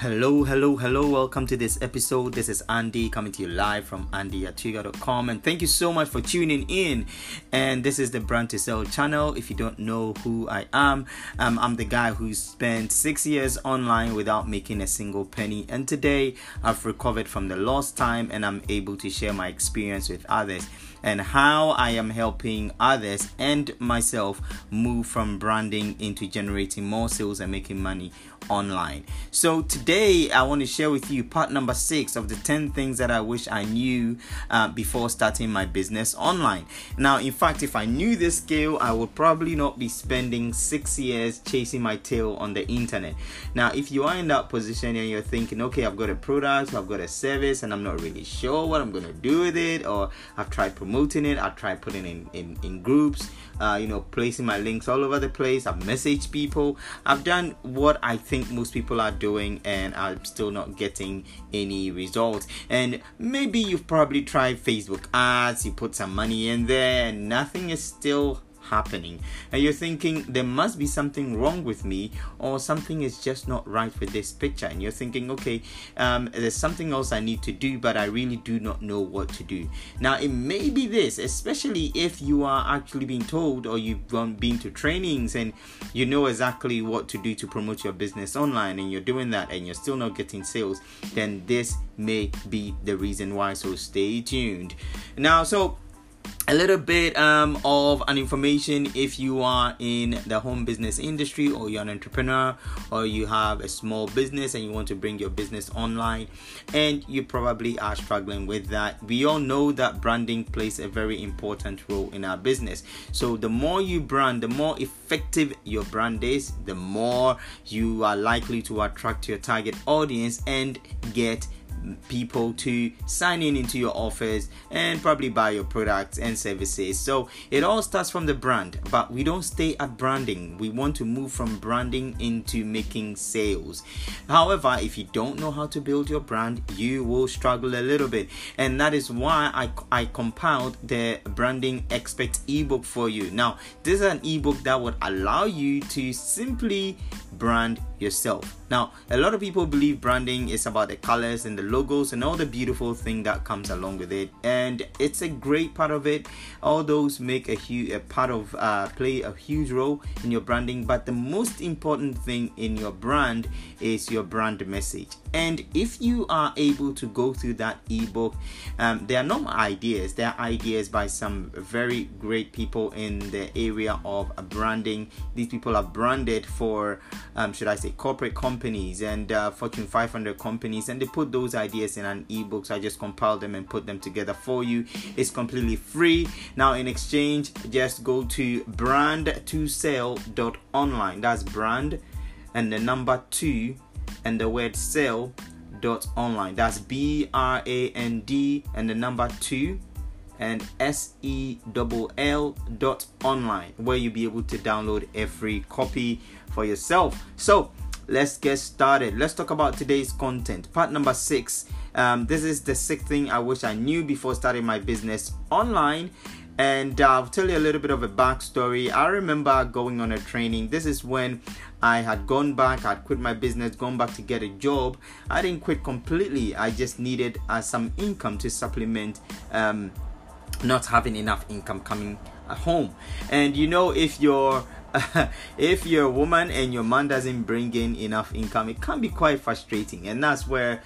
Hello, welcome to this episode. This is Andy coming to you live from AndyAtuga.com, and thank you so much for tuning in. And this is the Brand to Sell channel. If you don't know who I am, I'm the guy who spent 6 years online without making a single penny, and today I've recovered from the lost time and I'm able to share my experience with others and how I am helping others and myself move from branding into generating more sales and making money online. So today I want to share with you part number 6 of the 10 things that I wish I knew before starting my business online. Now, in fact, if I knew this scale, I would probably not be spending 6 years chasing my tail on the internet. Now, if you are in that position and you're thinking, okay, I've got a product, I've got a service, and I'm not really sure what I'm going to do with it, or I've tried promoting it, I've tried putting in groups, placing my links all over the place, I've messaged people, I've done what I think most people are doing, and I'm still not getting any results. And maybe you've probably tried Facebook ads, you put some money in there and nothing is still happening, and you're thinking there must be something wrong with me, or something is just not right with this picture. And you're thinking, okay, there's something else I need to do, but I really do not know what to do. Now, it may be this, especially if you are actually being told, or you've been to trainings and you know exactly what to do to promote your business online, and you're doing that and you're still not getting sales, then this may be the reason why. So stay tuned. Now, so a little bit of an information. If you are in the home business industry, or you're an entrepreneur, or you have a small business and you want to bring your business online, and you probably are struggling with that, we all know that branding plays a very important role in our business. So the more you brand, the more effective your brand is, the more you are likely to attract your target audience and get people to sign in into your offers and probably buy your products and services. So it all starts from the brand, but we don't stay at branding. We want to move from branding into making sales. However, if you don't know how to build your brand, you will struggle a little bit, and that is why I compiled the Branding Expert ebook for you. Now, this is an ebook that would allow you to simply brand yourself. Now, a lot of people believe branding is about the colors and the logos and all the beautiful thing that comes along with it, and it's a great part of it. All those make play a huge role in your branding, but the most important thing in your brand is your brand message. And if you are able to go through that ebook, they are not ideas, they are ideas by some very great people in the area of branding. These people are branded for corporate companies and Fortune 500 companies, and they put those ideas in an ebook. So I just compiled them and put them together for you. It's completely free. Now, in exchange, just go to brandtosell.online. That's brand and the number 2 and the word sell.online. That's BRAND and the number 2 and SELL.online, where you'll be able to download every copy for yourself. So let's get started. Let's talk about today's content. Part number 6. This is the 6th thing I wish I knew before starting my business online. And I'll tell you a little bit of a backstory. I remember going on a training. This is when I had gone back. I'd quit my business, gone back to get a job. I didn't quit completely. I just needed some income to supplement not having enough income coming at home. And you know, if you're a woman and your man doesn't bring in enough income, it can be quite frustrating. And that's where,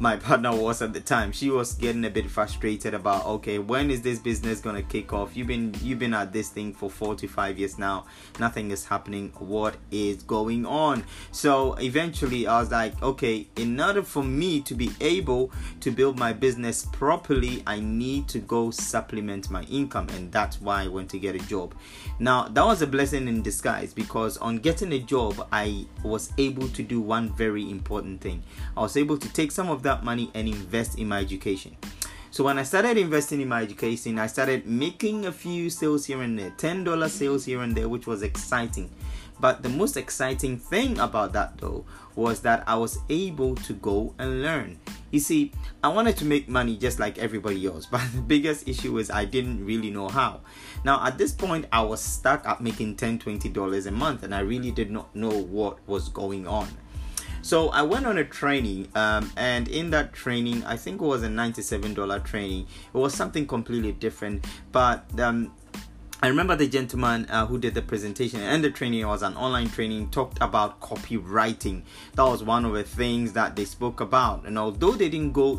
my partner was at the time. She was getting a bit frustrated about, okay, when is this business gonna kick off? You've been at this thing for 4 to 5 years now, nothing is happening. What is going on? So eventually I was like, okay, in order for me to be able to build my business properly, I need to go supplement my income, and that's why I went to get a job. Now, that was a blessing in disguise, because on getting a job, I was able to do one very important thing. I was able to take some of that money and invest in my education. So when I started investing in my education, I started making a few sales here and there, $10 sales here and there, which was exciting. But the most exciting thing about that, though, was that I was able to go and learn. You see, I wanted to make money just like everybody else, but the biggest issue is I didn't really know how. Now, at this point, I was stuck at making $10, $20 a month, and I really did not know what was going on. So I went on a training, and in that training, I think it was a $97 training. It was something completely different, but I remember the gentleman who did the presentation and the training. It was an online training, talked about copywriting. That was one of the things that they spoke about. And although they didn't go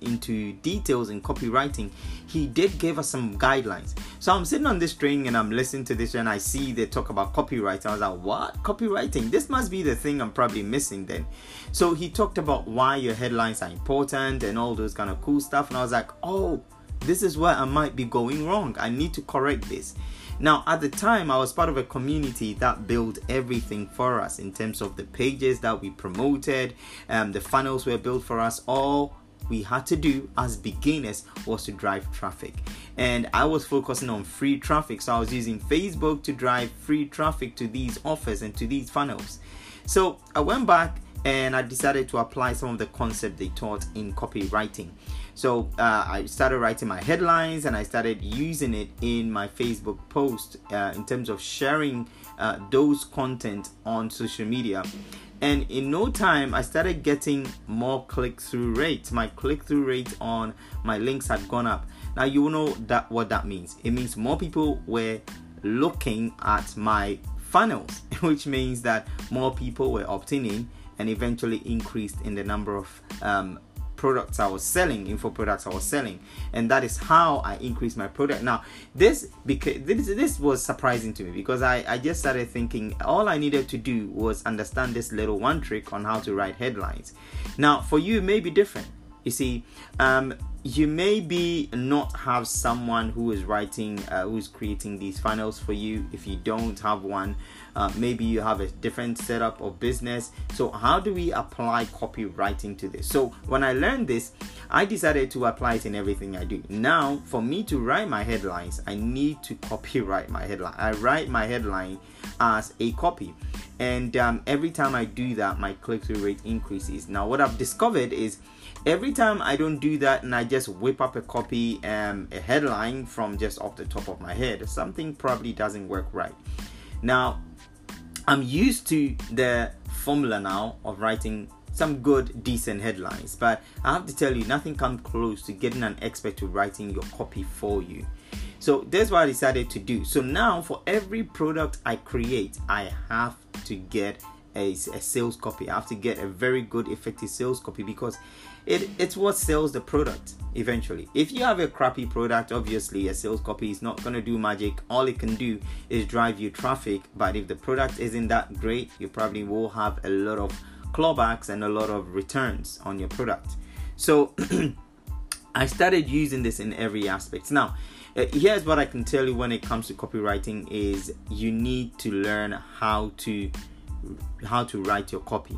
into details in copywriting, he did give us some guidelines. So I'm sitting on this training and I'm listening to this, and I see they talk about copywriting. I was like, what? Copywriting? This must be the thing I'm probably missing then. So he talked about why your headlines are important and all those kind of cool stuff. And I was like, oh, this is where I might be going wrong. I need to correct this. Now, at the time, I was part of a community that built everything for us in terms of the pages that we promoted, the funnels were built for us. All we had to do as beginners was to drive traffic. And I was focusing on free traffic. So I was using Facebook to drive free traffic to these offers and to these funnels. So I went back and I decided to apply some of the concept they taught in copywriting. So I started writing my headlines, and I started using it in my Facebook post in terms of sharing those content on social media. And in no time, I started getting more click-through rates. My click-through rate on my links had gone up. Now, you know that what that means. It means more people were looking at my funnels, which means that more people were opting in, and eventually increased in the number of products I was selling, info products I was selling. And that is how I increased my product. Now, this was surprising to me, because I just started thinking all I needed to do was understand this little one trick on how to write headlines. Now, for you, it may be different. You see, you may be not have someone who is writing, who's creating these funnels for you. If you don't have one, maybe you have a different setup or business. So how do we apply copywriting to this? So when I learned this, I decided to apply it in everything I do. Now, for me to write my headlines, I need to copyright my headline. I write my headline as a copy. And every time I do that, my click-through rate increases. Now, what I've discovered is every time I don't do that and I just whip up a copy, a headline from just off the top of my head, something probably doesn't work right. Now, I'm used to the formula now of writing some good, decent headlines, but I have to tell you, nothing comes close to getting an expert to writing your copy for you. So that's what I decided to do. So now for every product I create, I have to get a sales copy. I have to get a very good, effective sales copy, because it's what sells the product eventually. If you have a crappy product, obviously a sales copy is not going to do magic. All it can do is drive you traffic. But if the product isn't that great, you probably will have a lot of clawbacks and a lot of returns on your product. So I started using this in every aspect. Now, here's what I can tell you when it comes to copywriting is you need to learn how to write your copy.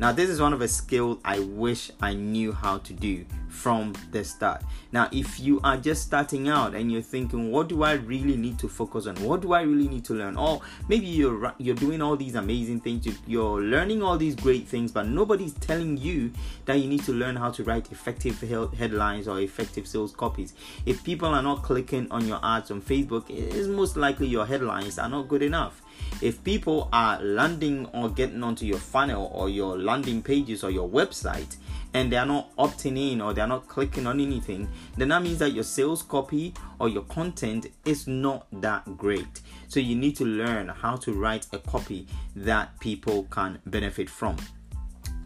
Now, this is one of the skills I wish I knew how to do from the start. Now, if you are just starting out and you're thinking, what do I really need to focus on? What do I really need to learn? Or maybe you're doing all these amazing things. You're learning all these great things, but nobody's telling you that you need to learn how to write effective headlines or effective sales copies. If people are not clicking on your ads on Facebook, it is most likely your headlines are not good enough. If people are landing or getting onto your funnel or your landing pages or your website, and they are not opting in or they are not clicking on anything, then that means that your sales copy or your content is not that great. So you need to learn how to write a copy that people can benefit from.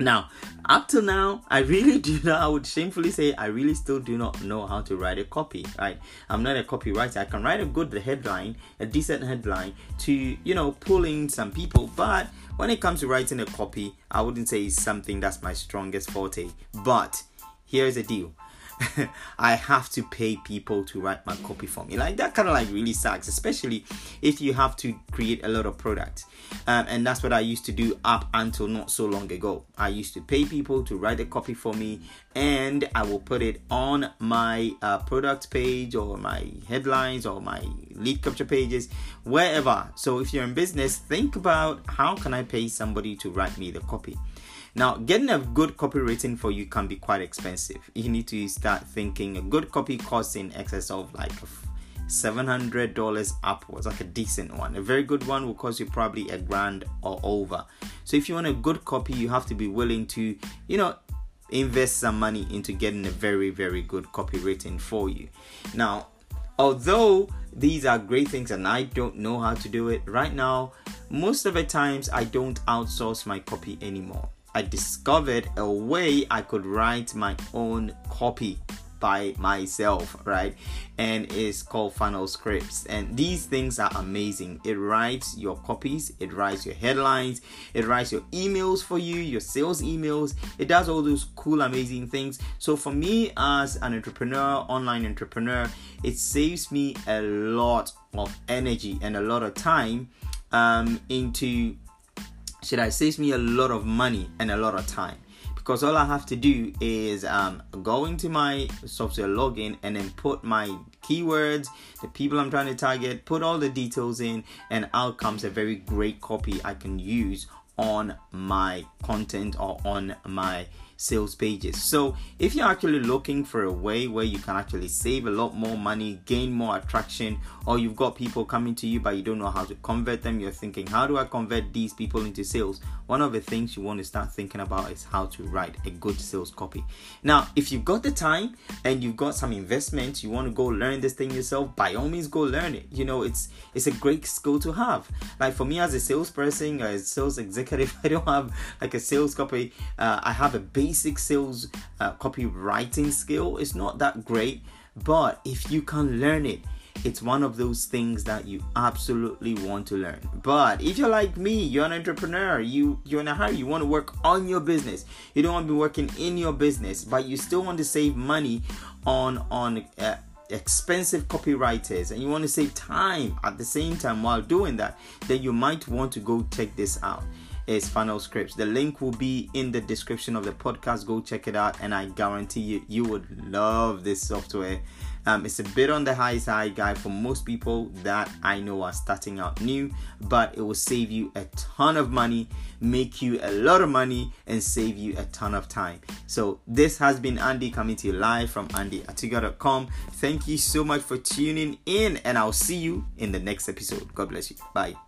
Now, up till now, I would shamefully say I really still do not know how to write a copy, right? I'm not a copywriter. I can write a good headline, a decent headline to, pull in some people. But when it comes to writing a copy, I wouldn't say it's something that's my strongest forte. But here's the deal. I have to pay people to write my copy for me. Like, that kind of really sucks, especially if you have to create a lot of products. And that's what I used to do up until not so long ago. I used to pay people to write a copy for me, and I will put it on my product page or my headlines or my lead capture pages, wherever. So if you're in business, think about how can I pay somebody to write me the copy. Now, getting a good copy written for you can be quite expensive. You need to start thinking a good copy costs in excess of like $700 upwards, like a decent one. A very good one will cost you probably $1,000 or over. So if you want a good copy, you have to be willing to, invest some money into getting a very, very good copy written for you. Now, although these are great things and I don't know how to do it right now, most of the times I don't outsource my copy anymore. I discovered a way I could write my own copy by myself, right? And it's called Funnel Scripts. And these things are amazing. It writes your copies, it writes your headlines, it writes your emails for you, your sales emails. It does all those cool, amazing things. So for me as an entrepreneur, online entrepreneur, it saves me a lot of energy and a lot of time saves me a lot of money and a lot of time. Because all I have to do is go into my software login and then put my keywords, the people I'm trying to target, put all the details in, and out comes a very great copy I can use on my content or on my sales pages. So if you're actually looking for a way where you can actually save a lot more money, gain more attraction, or you've got people coming to you but you don't know how to convert them, you're thinking, how do I convert these people into sales? One of the things you want to start thinking about is how to write a good sales copy. Now, if you've got the time and you've got some investments, you want to go learn this thing yourself, by all means go learn it. It's a great skill to have. Like for me as a salesperson or as a sales executive, I don't have like a sales copy. I have a basic sales copywriting skill. It's not that great, but if you can learn it, it's one of those things that you absolutely want to learn. But if you're like me, you're an entrepreneur, you're in a hurry, you want to work on your business, you don't want to be working in your business, but you still want to save money on expensive copywriters, and you want to save time at the same time while doing that, then you might want to go check this out. Is Funnel Scripts. The link will be in the description of the podcast. Go check it out, and I guarantee you would love this software. It's a bit on the high side, guy, for most people that I know are starting out new, but it will save you a ton of money, make you a lot of money, and save you a ton of time. So this has been Andy coming to you live from AndyAtuga.com. Thank you so much for tuning in, and I'll see you in the next episode. God bless you. Bye.